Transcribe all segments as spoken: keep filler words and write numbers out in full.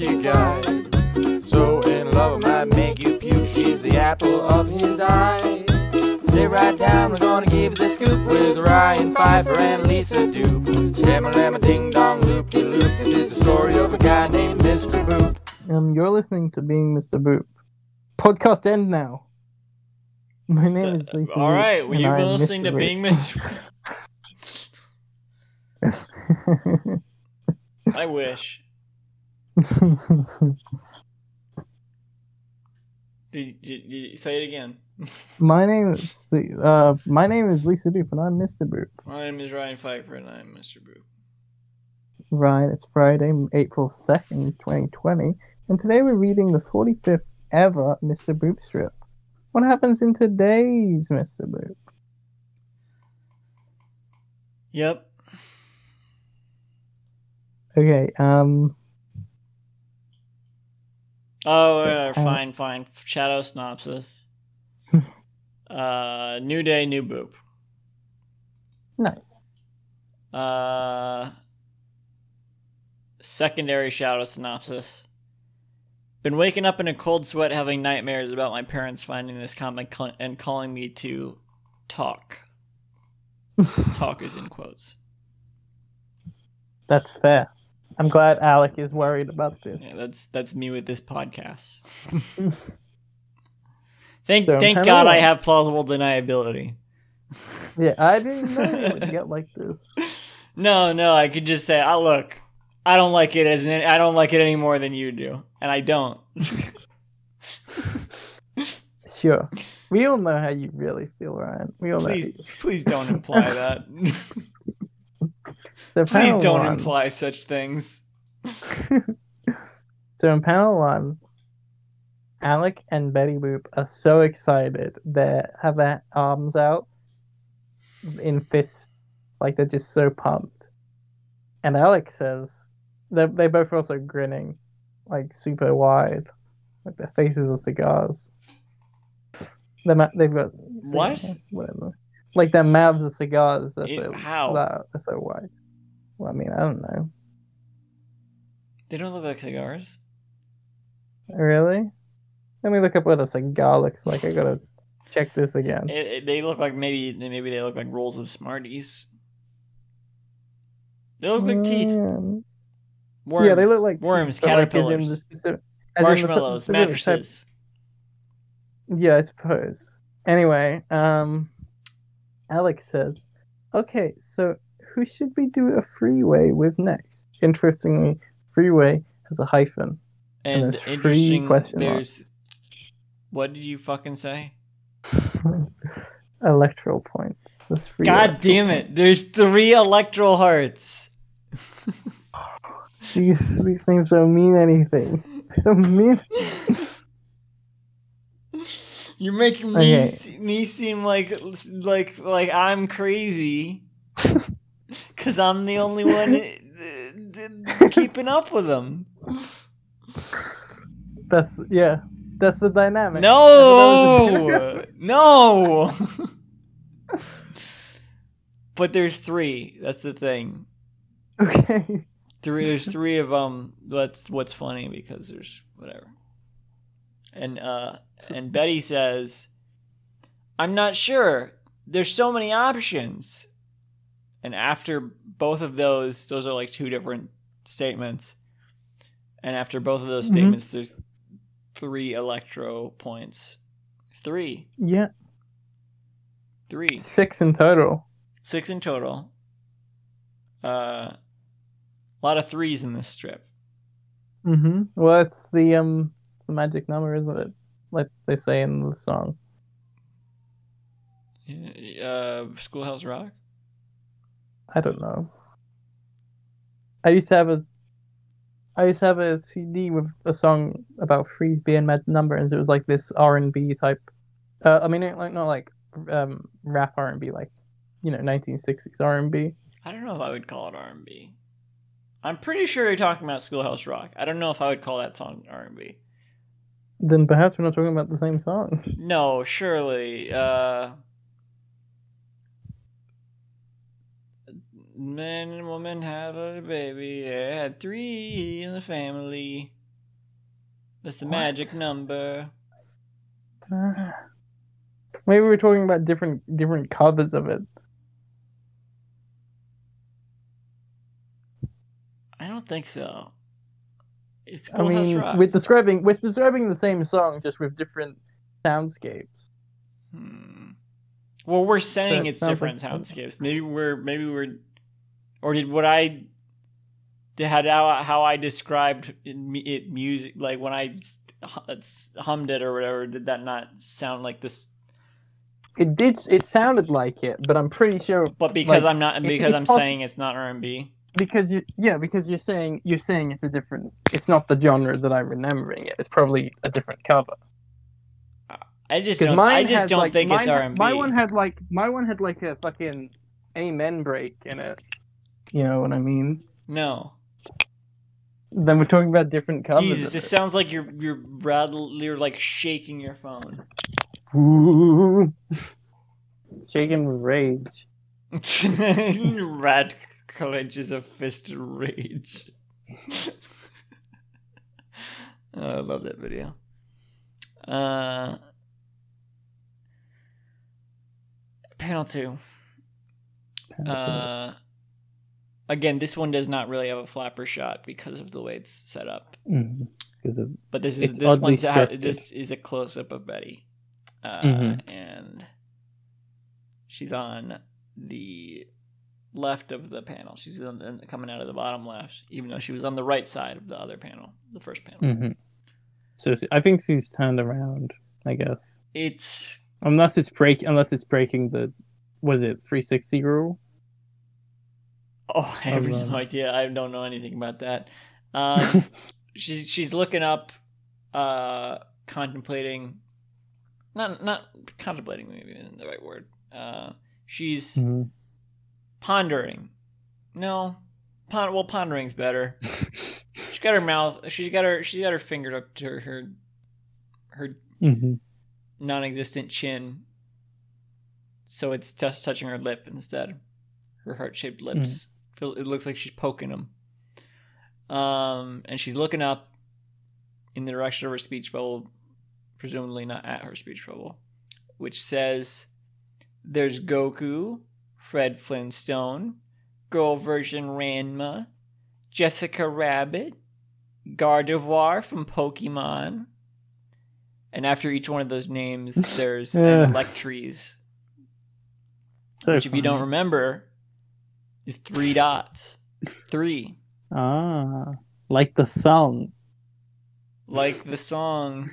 lucky guy. So in love I might make you puke. She's the apple of his eye. Sit right down, we're gonna give you the scoop with Ryan Pfeiffer and Lisa Do. Stamma-lamma ding-dong loop-de-loop. This is the story of a guy named Mister Boop. Um, you're listening to Being Mister Boop. Podcast end now. My name is Lisa. All right, well, you've been listening to Being Mister Boop. I wish. Did, did, did you say it again? My name is uh, my name is Lisa Doop, and I'm Mister Boop. My name is Ryan Pfeiffer, and I'm Mister Boop. Ryan, it's Friday, April second, twenty twenty, and today we're reading the forty-fifth ever Mister Boop strip. What happens in today's Mister Boop? Yep. Okay, um... Oh, uh, fine, fine. Shadow synopsis. Uh, new day, new Boop. Nice. Uh, secondary shadow synopsis. Been waking up in a cold sweat, having nightmares about my parents finding this comic cl- and calling me to talk. Talk is in quotes. That's fair. I'm glad Alec is worried about this. Yeah, that's that's me with this podcast. Thank so thank God like... I have plausible deniability. Yeah, I didn't know you would get like this. No, no, I could just say, "I look, I don't like it as an, I don't like it any more than you do," and I don't. Sure, we all know how you really feel, Ryan. We all please, know. Please, please don't imply that. So please don't one... imply such things. So in panel one, Alec and Betty Boop are so excited. They have their arms out in fists, like they're just so pumped. And Alec says, they they both are also grinning, like super wide, like their faces are cigars. They're, they've got what? Whatever. Like their mouths are cigars. They're it, so how? Loud, they're so wide. Well, I mean, I don't know. They don't look like cigars. Really? Let me look up what a cigar looks like. I gotta check this again. It, it, they look like maybe maybe they look like rolls of Smarties. They look like um, teeth. Worms. Yeah, they look like worms, teeth, caterpillars, like in the specific, marshmallows, in the mattresses. Type. Yeah, I suppose. Anyway, um, Alex says, "Okay, so who should we do a freeway with next?" Interestingly, freeway has a hyphen. And, and there's interesting, free question there's, marks. What did you fucking say? Electoral point. Free God electoral damn it! Point. There's three electoral hearts. Jeez, these things don't mean anything. They don't mean anything. You're making me okay. se- me seem like like like I'm crazy. Because I'm the only one keeping up with them. That's, yeah, that's the dynamic. No! No! But there's three. That's the thing. Okay. Three. There's three of them. That's what's funny because there's whatever. And uh, and Betty says, "I'm not sure. There's so many options." And after both of those, those are like two different statements. And after both of those statements, mm-hmm. there's three electro points. Three. Yeah. Three. Six in total. Six in total. Uh, a lot of threes in this strip. Mm-hmm. Well, it's the um, it's the magic number, isn't it? Like they say in the song. Uh, Schoolhouse Rock. I don't know. I used to have a, I used to have a C D with a song about frisbee and mad number, and it was like this R and B type. Uh, I mean, like not like um, rap R and B, like you know, nineteen sixties R and B. I don't know if I would call it R and B. I'm pretty sure you're talking about Schoolhouse Rock. I don't know if I would call that song R and B. Then perhaps we're not talking about the same song. No, surely. Uh... Man and woman had a baby. I had three in the family. That's the what? magic number. Maybe we're talking about different different covers of it. I don't think so. It's I mean, rock. We're describing we're describing the same song, just with different soundscapes. Hmm. Well, we're saying so it's different like soundscapes. Maybe we're maybe we're, or did what I, had how, how I described it, it music like when I hummed it or whatever. Did that not sound like this? It did. It sounded like it, but I'm pretty sure. But because like, I'm not because it's, it's I'm possible. saying it's not R and B. Because you, yeah, because you're saying you're saying it's a different. It's not the genre that I'm remembering. It. It's probably a different cover. I just don't. I just has, don't like, think mine, it's R and B. My one had like my one had like a fucking amen break in it. You know what I mean? No. Then we're talking about different covers. Jesus, it, it sounds like you're you're rattle, you're like shaking your phone. Ooh, shaking with rage. Rad. Clenches a fist of rage. Oh, I love that video. Uh, panel two. Uh, again, this one does not really have a flapper shot because of the way it's set up. Mm-hmm. Because of, but this is this one's ha- this is a close up of Betty, uh, mm-hmm. and she's on the left of the panel. She's coming out of the bottom left, even though she was on the right side of the other panel, the first panel. Mm-hmm. So I think she's turned around, I guess. It's unless it's break unless it's breaking the what is it three sixty rule. Oh, I have no idea. I don't know anything about that. Um, she's she's looking up, uh, contemplating. Not not contemplating maybe isn't the right word. Uh, she's. Mm-hmm. Pondering, no, pon- well, pondering's better. She's got her mouth. She's got her. She's got her finger up to her her, her mm-hmm. non-existent chin, so it's just touching her lip instead. Her heart-shaped lips. Mm-hmm. It looks like she's poking them. Um, and she's looking up in the direction of her speech bubble, presumably not at her speech bubble, which says, "There's Goku, Fred Flintstone, girl version Ranma, Jessica Rabbit, Gardevoir from Pokemon." And after each one of those names, there's yeah. an Electries, so which, funny. If you don't remember, is three dots. Three. Ah, like the song. Like the song.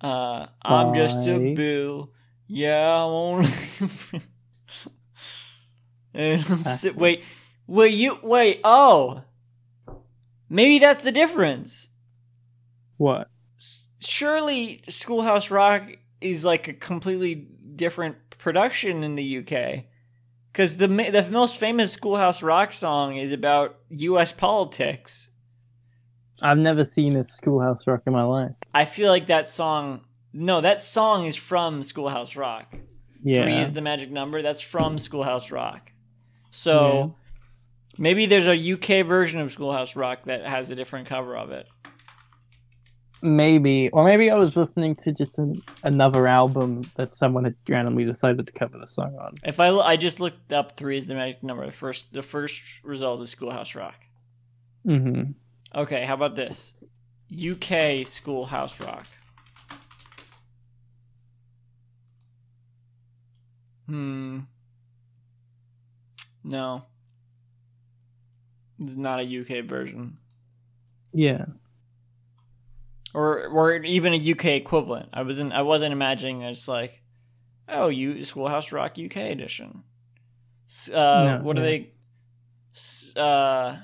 Uh, I'm just a boo. Yeah, I won't. And I'm just, wait, will you wait? Oh, maybe that's the difference. What? Surely Schoolhouse Rock is like a completely different production in the U K, because the the most famous Schoolhouse Rock song is about U S politics. I've never seen a Schoolhouse Rock in my life. I feel like that song. No, that song is from Schoolhouse Rock. Yeah. Three is the magic number. That's from Schoolhouse Rock. So yeah. Maybe there's a U K version of Schoolhouse Rock that has a different cover of it. Maybe. Or maybe I was listening to just an, another album that someone had randomly decided to cover the song on. If I, I just looked up Three is the magic number. The first, the first result is Schoolhouse Rock. Mm-hmm. Okay, how about this? U K Schoolhouse Rock. Hmm. No. It's not a U K version. Yeah. Or or even a U K equivalent. I wasn't I wasn't imagining it's like, oh, you Schoolhouse Rock U K edition. Uh, no, what no. are they? Uh,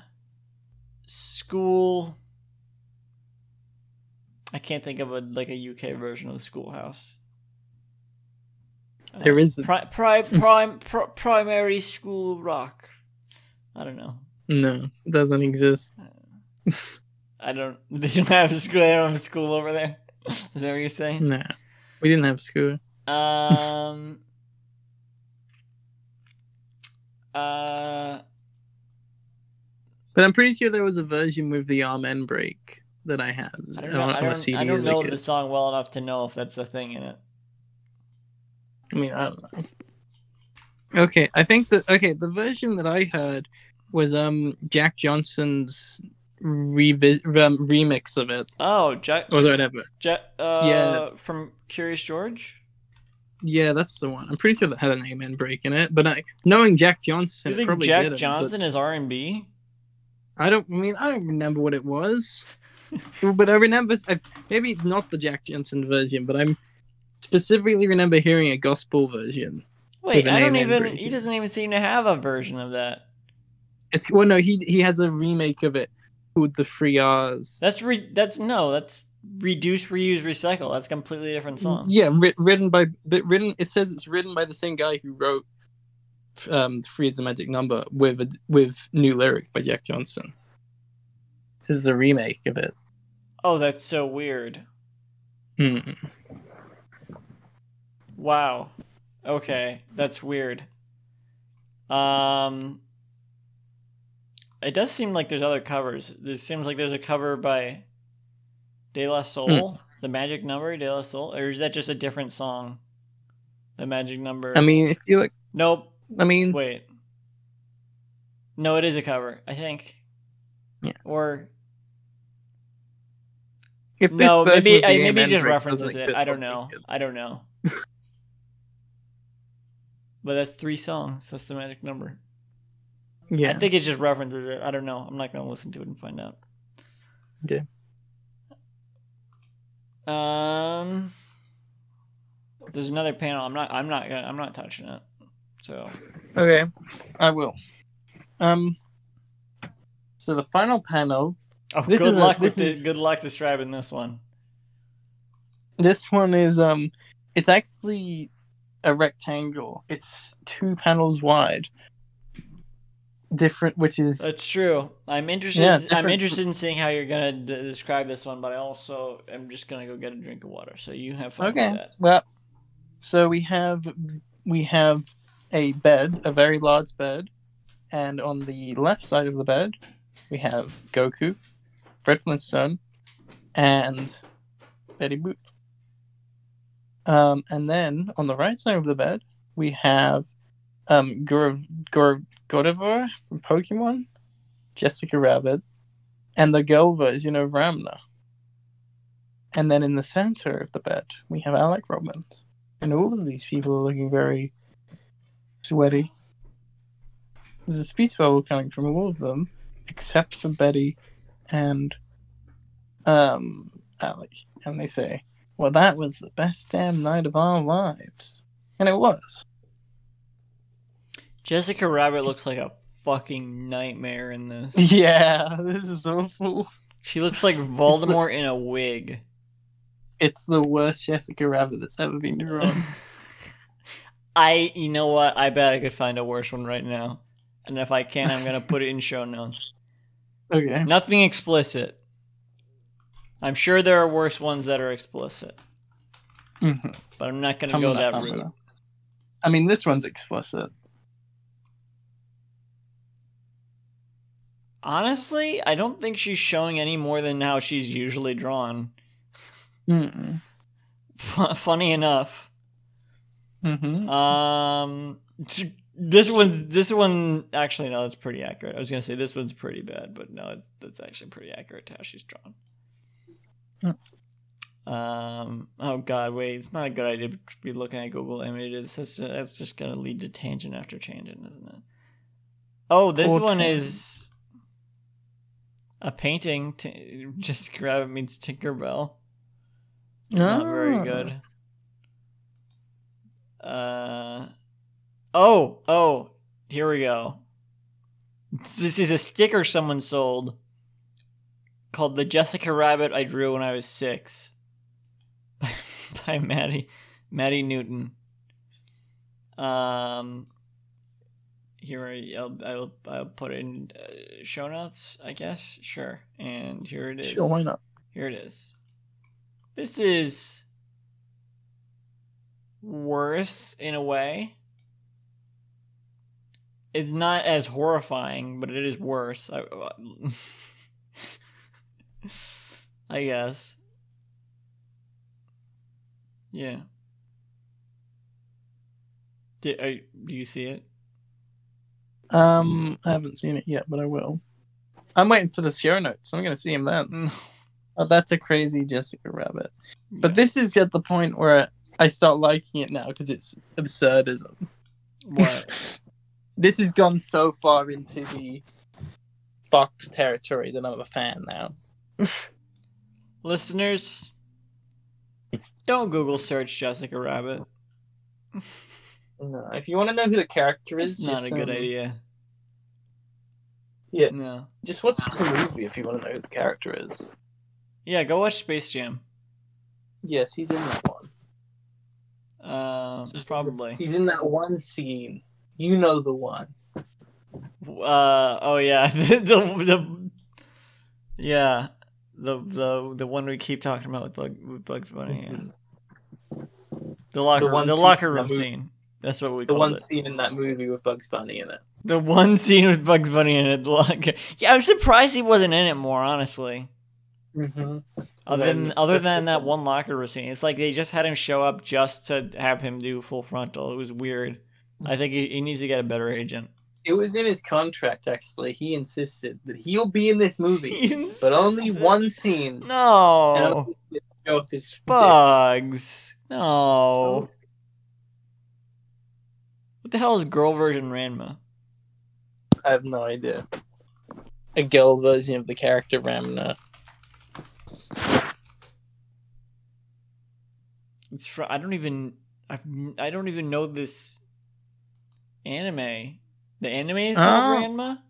school. I can't think of a like a U K version of Schoolhouse. There is a... pri- pri- prime pri- primary school rock. I don't know. No, it doesn't exist. Uh, I don't. They don't have a school. They don't have a school over there. Is that what you're saying? No, we didn't have school. Um. uh. But I'm pretty sure there was a version with the amen break. that I have. I don't know, I don't, I don't know the song well enough to know if that's a thing in it. I mean, I don't know. Okay, I think that okay, the version that I heard was um Jack Johnson's revis- um, remix of it. Oh, Jack or whatever. Jack, uh, yeah, from Curious George. Yeah, that's the one. I'm pretty sure that had an amen break in it, but I, knowing Jack Johnson, you think probably Jack didn't, Johnson is R and B? I don't I mean I don't remember what it was, but I remember I, maybe it's not the Jack Johnson version, but I'm specifically remember hearing a gospel version. Wait, I don't even. Break. He doesn't even seem to have a version of that. It's well, no, he he has a remake of it called The Three R's. That's re, that's no, that's. Reduce, reuse, recycle. That's a completely different song. Yeah, written by written. It says it's written by the same guy who wrote um, "Three Is a Magic Number" with a, with new lyrics by Jack Johnson. This is a remake of it. Oh, that's so weird. Mm. Wow. Okay, that's weird. Um, it does seem like there's other covers. It seems like there's a cover by De La Soul, mm. The Magic Number, De La Soul, or is that just a different song? The Magic Number. I mean, if you like, nope. I mean, wait, no, it is a cover, I think. Yeah. Or if this no, maybe I, maybe it just references like it. I don't know. Good. I don't know. But that's three songs. That's The Magic Number. Yeah. I think it just references it. I don't know. I'm not gonna listen to it and find out. Yeah. Um, there's another panel. I'm not. I'm not. Gonna, I'm not touching it. So. Okay, I will. Um. So the final panel. Oh, this good is luck. A, this with is, the, good luck describing this one. This one is um, it's actually a rectangle. It's two panels wide. Different, which is that's true. I'm interested. Yeah, I'm interested in seeing how you're gonna d- describe this one, but I also am just gonna go get a drink of water. So you have fun okay. with that. Well, so we have we have a bed, a very large bed, and on the left side of the bed, we have Goku, Fred Flintstone, and Betty Boop. Um, and then on the right side of the bed, we have um Gurav Gurav. Gardevoir from Pokemon, Jessica Rabbit, and the girl version of Ranma. And then in the center of the bed, we have Alec Robbins. And all of these people are looking very sweaty. There's a speech bubble coming from all of them, except for Betty and um, Alec. And they say, well, that was the best damn night of our lives. And it was. Jessica Rabbit looks like a fucking nightmare in this. Yeah, this is awful. She looks like Voldemort the, in a wig. It's the worst Jessica Rabbit that's ever been drawn. I, you know what? I bet I could find a worse one right now. And if I can, I'm going to put it in show notes. Okay. Nothing explicit. I'm sure there are worse ones that are explicit. Mm-hmm. But I'm not going to go that route. I mean, this one's explicit. Honestly, I don't think she's showing any more than how she's usually drawn. Mm-mm. F- funny enough. Mm-hmm. Um, this one's this one actually no, it's pretty accurate. I was gonna say this one's pretty bad, but no, it's, that's actually pretty accurate to how she's drawn. Mm. Um, oh god, wait, it's not a good idea to be looking at Google Images. That's that's just gonna lead to tangent after tangent, isn't it? Oh, this okay. one is. A painting, t- just grab it means Tinkerbell. Oh. Not very good. Uh, oh, oh, here we go. This is a sticker someone sold called The Jessica Rabbit I Drew When I Was Six by, by Maddie, Maddie Newton. Um... Here I, I'll, I'll I'll put it in uh, show notes, I guess. Sure, and here it is. Sure, why not? Here it is. This is worse in a way. It's not as horrifying, but it is worse. I, I guess. Yeah. Do, are, do you see it? Um, I haven't seen it yet, but I will. I'm waiting for the show notes. I'm going to see him then. Oh, that's a crazy Jessica Rabbit. Yeah. But this is at the point where I start liking it now because it's absurdism. What? This has gone so far into the fucked territory that I'm a fan now. Listeners, don't Google search Jessica Rabbit. No, if you want to know who the character is, it's not a good um, idea. Yeah, no. Just watch the movie if you want to know who the character is. Yeah, go watch Space Jam. Yes, he's in that one. Um, uh, probably. He's in that one scene. You know the one. Uh oh yeah, the, the the yeah the the the one we keep talking about with, Bug, with Bugs Bunny. Yeah. The locker the, one the locker room scene. That's what we call it. The one scene in that movie with Bugs Bunny in it. The one scene with Bugs Bunny in it. Yeah, I'm surprised he wasn't in it more, honestly. Mm-hmm. Other than other than that one locker room scene, it's like they just had him show up just to have him do full frontal. It was weird. I think he, he needs to get a better agent. It was in his contract, actually. He insisted that he'll be in this movie, but only one scene. No, Bugs. No. What the hell is girl version Ranma? I have no idea. A girl version of the character Ranma. It's fr- I don't even I've, I don't even know this anime. The anime is called oh. Ranma?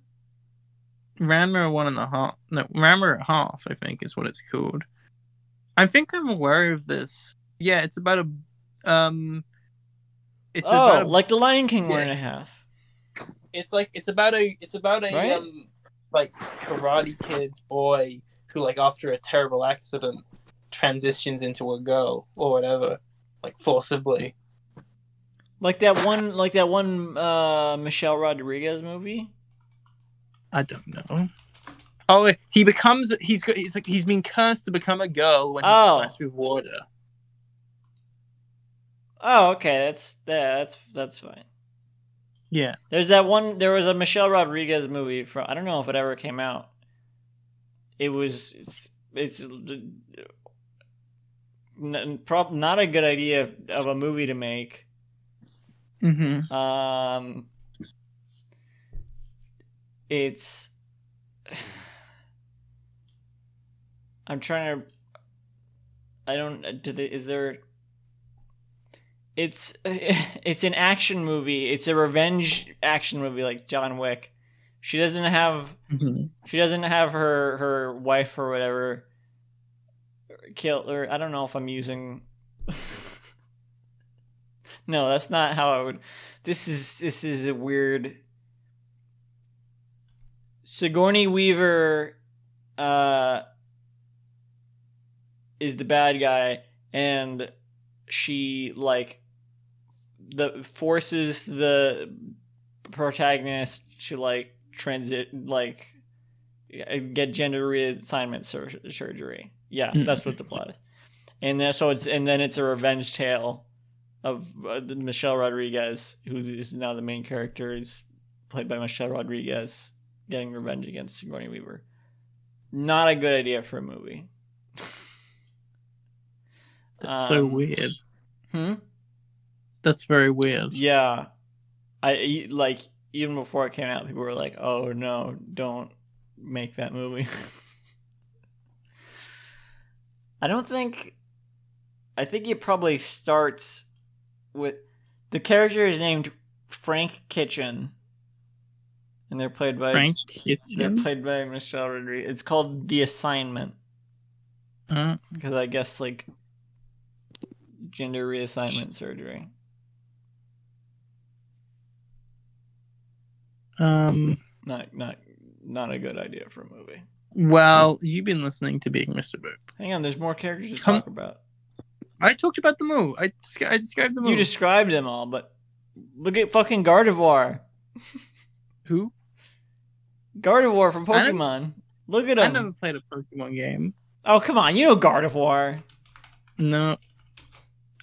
Ranma one and a half. No, Ranma and a half, I think, is what it's called. I think I'm aware of this. Yeah, it's about a um It's oh, about a, like the Lion King yeah. one and a half. It's like it's about a it's about a right? um like Karate Kid boy who like after a terrible accident transitions into a girl or whatever, like forcibly. Like that one, like that one uh, Michelle Rodriguez movie. I don't know. Oh, he becomes he's got he's like he's been cursed to become a girl when he's oh. splashed with water. Oh, okay, that's yeah, that's that's fine. Yeah, there's that one. There was a Michelle Rodriguez movie from I don't know if it ever came out. It was it's, it's n- prob- not a good idea of, of a movie to make. Mm-hmm. Um, it's I'm trying to. I don't. Do they, is there? It's it's an action movie. It's a revenge action movie like John Wick. She doesn't have mm-hmm. she doesn't have her, her wife or whatever kill or I don't know if I'm using No, that's not how I would This is this is a weird Sigourney Weaver uh is the bad guy and she like the forces the protagonist to like transit like get gender reassignment sur- surgery. Yeah, that's what the plot is. And then, so it's and then it's a revenge tale of uh, Michelle Rodriguez, who is now the main character, is played by Michelle Rodriguez, getting revenge against Sigourney Weaver. Not a good idea for a movie. That's um, so weird. Hmm? That's very weird. Yeah. I like even before it came out, people were like, "Oh no, don't make that movie." I don't think I think it probably starts with the character is named Frank Kitchen and they're played by Frank Kitchen. They're played by Michelle Rodriguez. It's called The Assignment. Uh, because I guess like gender reassignment surgery. Um, not not not a good idea for a movie. Well, you've been listening to Being Mister Boop. Hang on, there's more characters to Come, talk about. I talked about the moo. I I described the moo. You described them all, but look at fucking Gardevoir. Who? Gardevoir from Pokemon. Look at him. I never played a Pokemon game. Oh, come on. You know Gardevoir. No.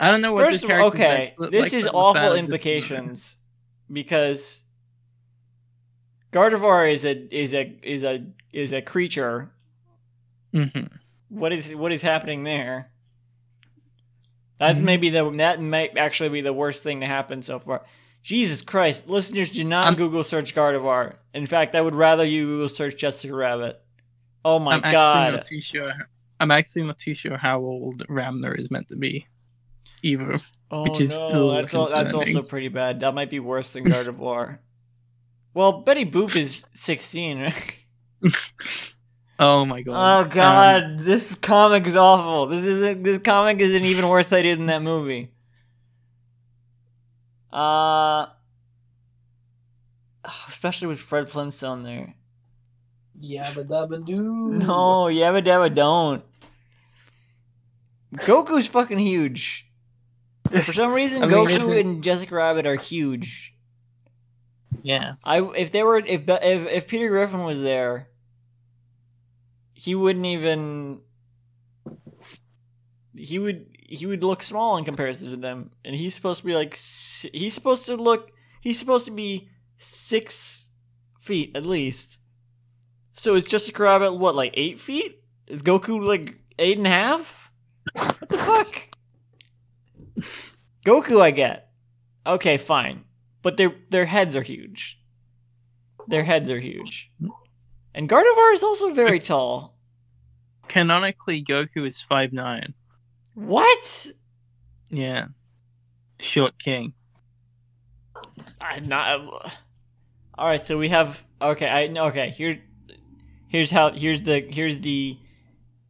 I don't know what First this character is. Okay, like, this like, is awful implications because Gardevoir is a is a is a is a creature. Mm-hmm. What is what is happening there? That's mm-hmm. maybe the that might actually be the worst thing to happen so far. Jesus Christ, listeners, do not I'm, Google search Gardevoir. In fact, I would rather you Google search Jessica Rabbit. Oh my I'm God! Actually not too sure. I'm actually not too sure how old Ramner is meant to be. Either, oh, which is no, that's, all, that's also pretty bad. That might be worse than Gardevoir. Well, Betty Boop is sixteen, right? Oh my God! Oh God! Um, this comic is awful. This isn't. This comic is an even worse idea than that movie. Uh, especially with Fred Flintstone there. Yabba dabba do. No, yabba dabba don't. Goku's fucking huge. For some reason, I mean, Goku and Jessica Rabbit are huge. Yeah. I if they were if if if Peter Griffin was there, he wouldn't even. He would he would look small in comparison to them, and he's supposed to be like he's supposed to look he's supposed to be six feet at least. So is Jessica Rabbit what like eight feet? Is Goku like eight and a half? What the fuck? Goku, I get. Okay, fine. But their their heads are huge. Their heads are huge. And Gardevoir is also very tall. Canonically, Goku is five nine. What? Yeah. Short king. I'm not... Alright, so we have... Okay, I okay, here... Here's how... Here's the... Here's the...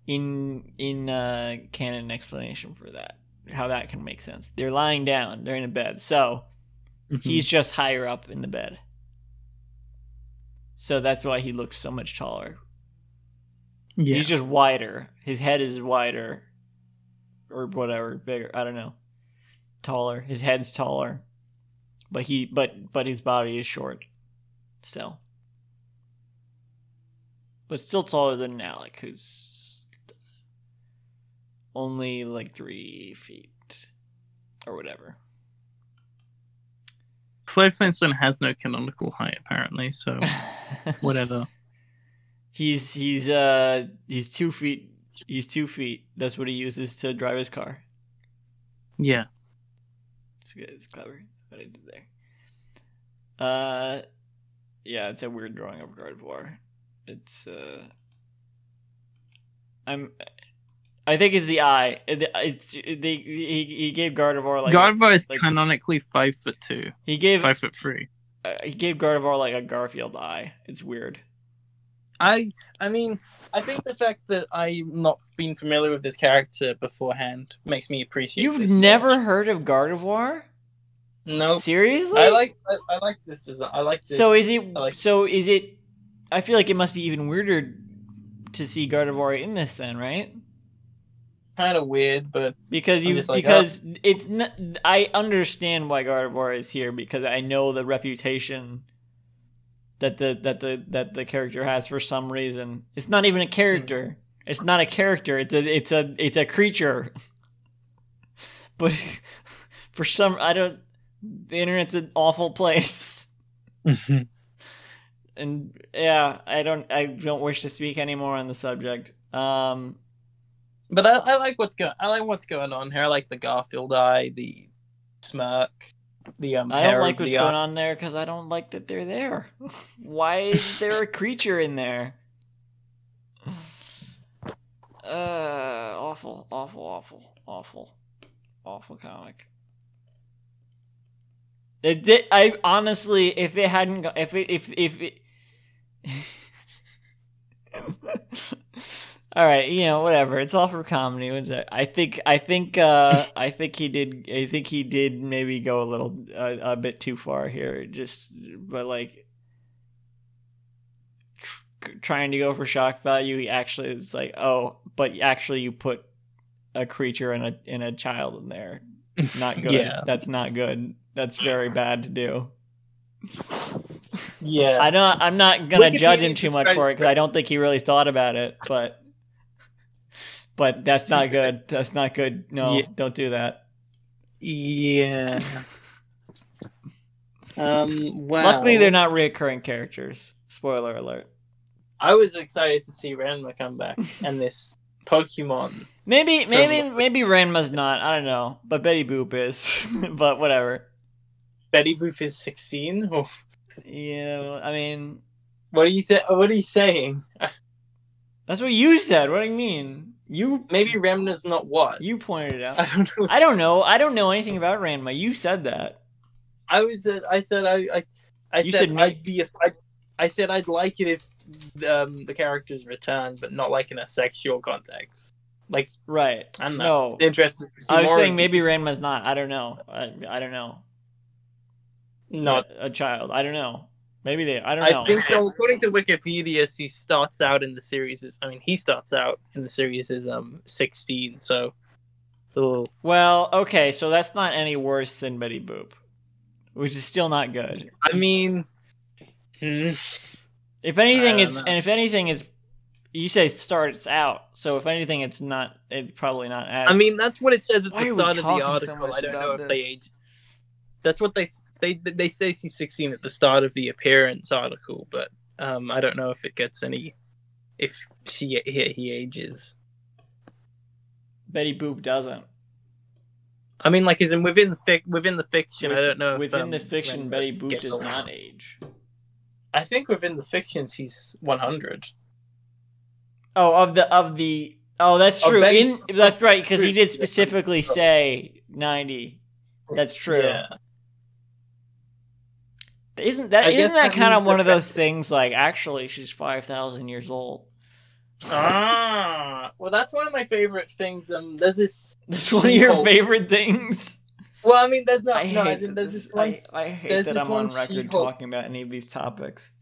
In... In, uh... canon explanation for that. How that can make sense. They're lying down. They're in a bed. So mm-hmm. he's just higher up in the bed. So that's why he looks so much taller. Yeah. He's just wider. His head is wider or whatever, bigger. I don't know. Taller. His head's taller. But he but but his body is short. Still. But still taller than Alec, who's only like three feet or whatever. Fred Flintstone has no canonical height apparently, so whatever. He's he's uh he's two feet. He's two feet. That's what he uses to drive his car. Yeah, it's good. It's clever what I did there. Uh, yeah, it's a weird drawing of Gardevoir. It's uh, I'm. I think it's the eye. It, it, it, they, he, he gave Gardevoir like Gardevoir is like, canonically five foot two. He gave five foot three. Uh, he gave Gardevoir like a Garfield eye. It's weird. I I mean I think the fact that I've not been familiar with this character beforehand makes me appreciate. You've this never much. Heard of Gardevoir? No. Seriously? I like I, I like this design. I like this. So is it? Like so this. Is it? I feel like it must be even weirder to see Gardevoir in this then, right? Kind of weird, but because you like, because oh. it's not, I understand why Gardevoir is here because I know the reputation that the that the that the character has for some reason. It's not even a character. It's not a character. It's a it's a it's a creature. But for some, I don't. The internet's an awful place. Mm-hmm. And yeah, I don't I don't wish to speak anymore on the subject. Um. But I, I like what's going. I like what's going on here. I like the Garfield eye, the smirk, the um. I don't like what's going on there because I don't like that they're there. Why is there a creature in there? Uh, awful, awful, awful, awful, awful comic. It did. I honestly, if it hadn't, if it, if if it. All right, you know, whatever. It's all for comedy. I think, I think, uh, I think he did. I think he did maybe go a little, uh, a bit too far here. Just, but like, tr- trying to go for shock value. He actually is like, oh, but actually, you put a creature and a and a child in there. Not good. Yeah. That's not good. That's very bad to do. Yeah, I don't. I'm not gonna judge him too much for it because I don't think he really thought about it, but. but that's not good. That's not good. No, yeah. Don't do that. Yeah. um. Wow. Luckily, they're not reoccurring characters. Spoiler alert. I was excited to see Ranma come back and this Pokemon. Maybe, maybe, from... maybe Ranma's not. I don't know, but Betty Boop is. But whatever. Betty Boop is sixteen. Oh. Yeah, well, I mean, what are you say? What are you saying? That's what you said. What do you mean? You maybe Ranma's not what you pointed out. I don't know. I don't know. I don't know anything about Ranma. You said that. I was. Uh, I said. I. I, I said, said. I'd be. A, I, I said I'd like it if um, the characters returned, but not like in a sexual context. Like right. I'm not no. interested. To see I was saying maybe these. Ranma's not. I don't know. I, I don't know. Not a child. I don't know. Maybe they. I don't know. I think, so, according to Wikipedia, she starts out in the series. Is, I mean, he starts out in the series is um sixteen. So, little... well, okay. So that's not any worse than Betty Boop, which is still not good. I mean, if anything, it's know. and if anything, it's you say starts out. So if anything, it's not. It's probably not as. I mean, that's what it says at Why the start of the article. So I don't know if this. they age. That's what they. They they say she's sixteen at the start of the appearance article, but um, I don't know if it gets any, if she he, he ages. Betty Boop doesn't. I mean, like, is in within the fic within the fiction? With, I don't know. Within if, um, the fiction, Betty Boop does old. not age. I think within the fiction, she's one hundred. Oh, of the of the oh, that's true. Oh, Betty, in, that's right, because he did specifically say ninety. That's true. Yeah. Isn't that I isn't that kind of one of those things? Like, actually, she's five thousand years old. Ah, well, that's one of my favorite things. Um, there's this. That's one of your favorite things. Well, I mean, that's not. I no, I think there's this one. I, I hate that I'm on record She-Hulk. talking about any of these topics.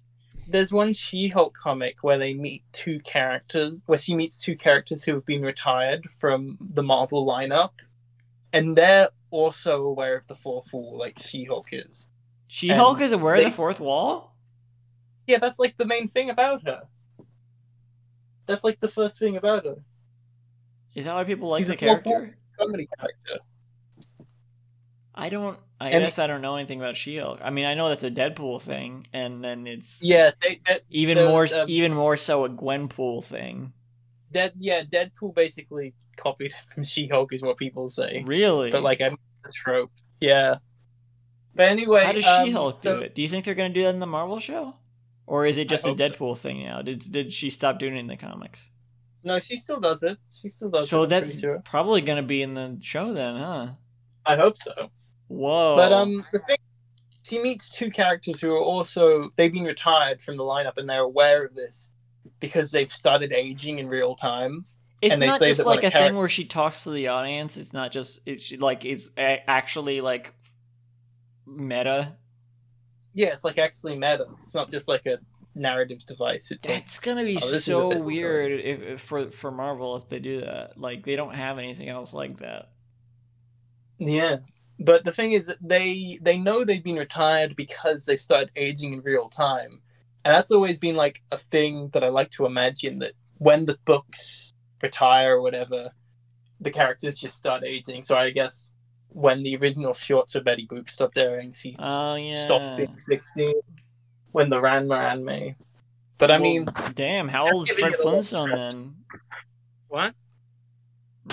There's one She-Hulk comic where they meet two characters, where she meets two characters who have been retired from the Marvel lineup, and they're also aware of the fourth wall, like She-Hulk is. She-Hulk is aware they, of the fourth wall? Yeah, that's like the main thing about her. That's like the first thing about her. Is that why people like She's the a character? Comedy character. I don't... I and guess it, I don't know anything about She-Hulk. I mean, I know that's a Deadpool thing, and then it's... Yeah, they, that, even the, more um, even more so a Gwenpool thing. That, yeah, Deadpool basically copied from She-Hulk is what people say. Really? But, like, I mean, the trope. Yeah. But anyway, how does um, She-Hulk so, do it? Do you think they're going to do that in the Marvel show, or is it just I a Deadpool so. thing now? Did did she stop doing it in the comics? No, she still does it. She still does. So it, that's sure. probably going to be in the show then, huh? I hope so. Whoa! But um, the thing, she meets two characters who are also they've been retired from the lineup, and they're aware of this because they've started aging in real time. It's and not they say just that like a character... thing where she talks to the audience. It's not just it's like it's actually like. Meta, yeah, it's like actually meta. It's not just like a narrative device. It's that's like, gonna be oh, so weird if, if for for Marvel if they do that. Like they don't have anything else like that. Yeah, but the thing is that they they know they've been retired because they've started aging in real time, and that's always been like a thing that I like to imagine that when the books retire or whatever, the characters just start aging. So I guess. When the original shorts for Betty Boop stopped airing, she oh, yeah. stopped being sixteen. When the Ranma anime, but I well, mean, damn, how old is Fred Flintstone then? What?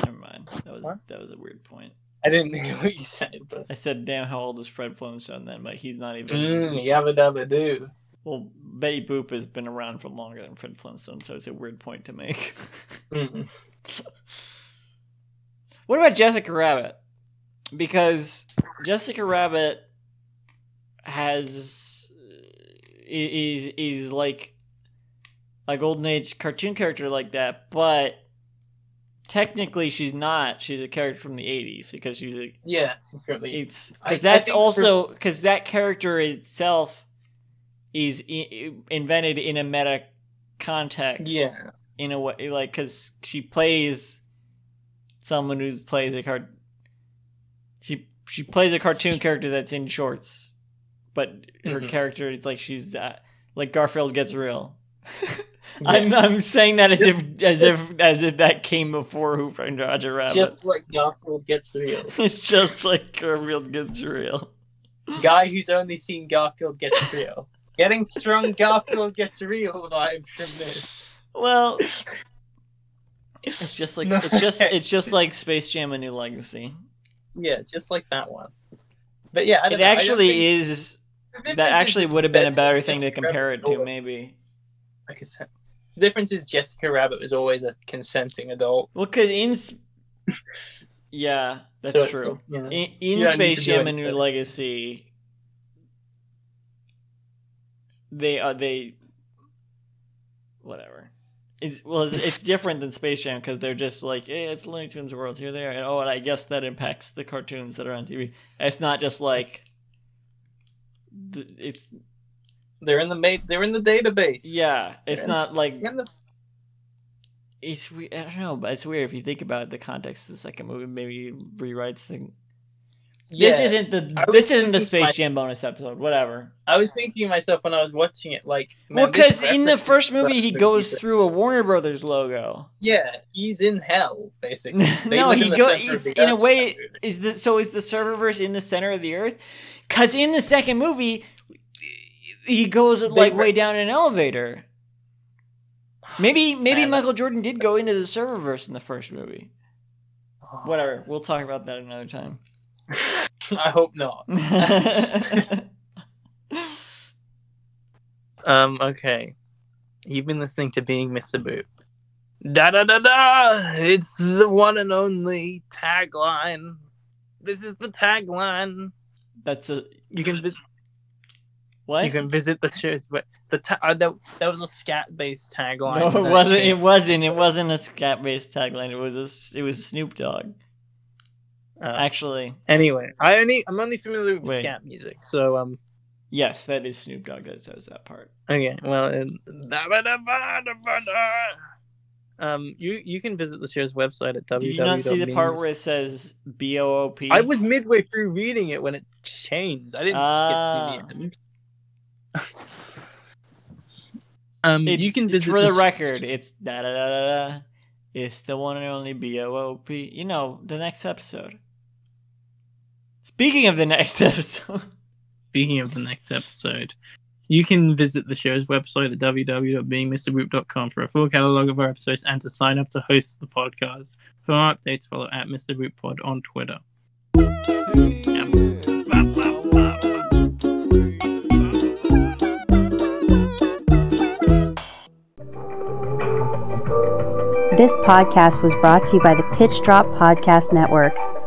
Never mind. That was what? that was a weird point. I didn't hear what you said, but I said, damn, how old is Fred Flintstone then? But he's not even. Mm, yabba dabba do. Well, Betty Boop has been around for longer than Fred Flintstone, so it's a weird point to make. Mm-mm. What about Jessica Rabbit? Because Jessica Rabbit has is is like a golden age cartoon character like that, but technically she's not. She's a character from the eighties because she's a yeah. It's because that's I also because for... that character itself is I- invented in a meta context. Yeah, in a way, like because she plays someone who plays a card. She she plays a cartoon character that's in shorts, but her mm-hmm. character is like she's uh, like Garfield gets real. Yeah. I'm I'm saying that as it's, if as if as if that came before Who Framed Roger Rabbit. Just like Garfield Gets Real. It's just like Garfield Gets Real. Guy who's only seen Garfield Gets Real. Getting strong Garfield Gets Real vibes from this. Well, it's just like no. it's just it's just like Space Jam: A New Legacy. Yeah, just like that one. But yeah, I don't it know. actually I don't think... is. That actually would have been a better thing to compare it to, maybe. Like I said, the difference is Jessica Rabbit was always a consenting adult. Well, because in... yeah, that's so, true. Yeah. In, in yeah, Space Jam: A New Legacy, they are... They... Whatever. It's, well, it's, it's different than Space Jam, because they're just like, hey, it's Looney Tunes world, here they are. And, oh, and I guess that impacts the cartoons that are on T V. It's not just like... It's they're in the mate. They're in the database. Yeah, it's not like the... it's. I don't know, but it's weird if you think about it, the context of the second movie. Maybe rewrites the. Yeah. This isn't the. This isn't the Space my... Jam bonus episode. Whatever. I was thinking to myself when I was watching it, like, well, because in the first movie he goes through a Warner Brothers logo. Yeah, he's in hell basically. no, he in goes. It's, in a way, is the so is the serververse in the center of the earth? Because in the second movie, he goes they like were... way down in an elevator. Maybe maybe Man, Michael Jordan did go into the serververse in the first movie. Oh. Whatever. We'll talk about that another time. I hope not. um. Okay. You've been listening to Being Mister Boop. Da da da da! It's the one and only tagline. This is the tagline. That's a you can vi- what you can visit the shows, but the ta- uh, that that was a scat based tagline. No, it wasn't. Show. It wasn't. It wasn't a scat based tagline. It was a, it was Snoop Dogg. Uh, Actually, anyway, I only I'm only familiar with wait. scat music, so um, yes, that is Snoop Dogg that says that part. Okay, well, and... Um, you you can visit the show's website at www. Did you not see the part where it says B O O P? I was midway through reading it when it changed. I didn't uh, get to the end. um, it's, you can visit it's for the, the record. It's da da da da. It's the one and only B O O P. You know, the next episode. Speaking of the next episode. Speaking of the next episode. You can visit the show's website at www dot being mister boop dot com for a full catalog of our episodes and to sign up to host the podcast. For more updates, follow at Mister Boop Pod on Twitter. This podcast was brought to you by the Pitch Drop Podcast Network.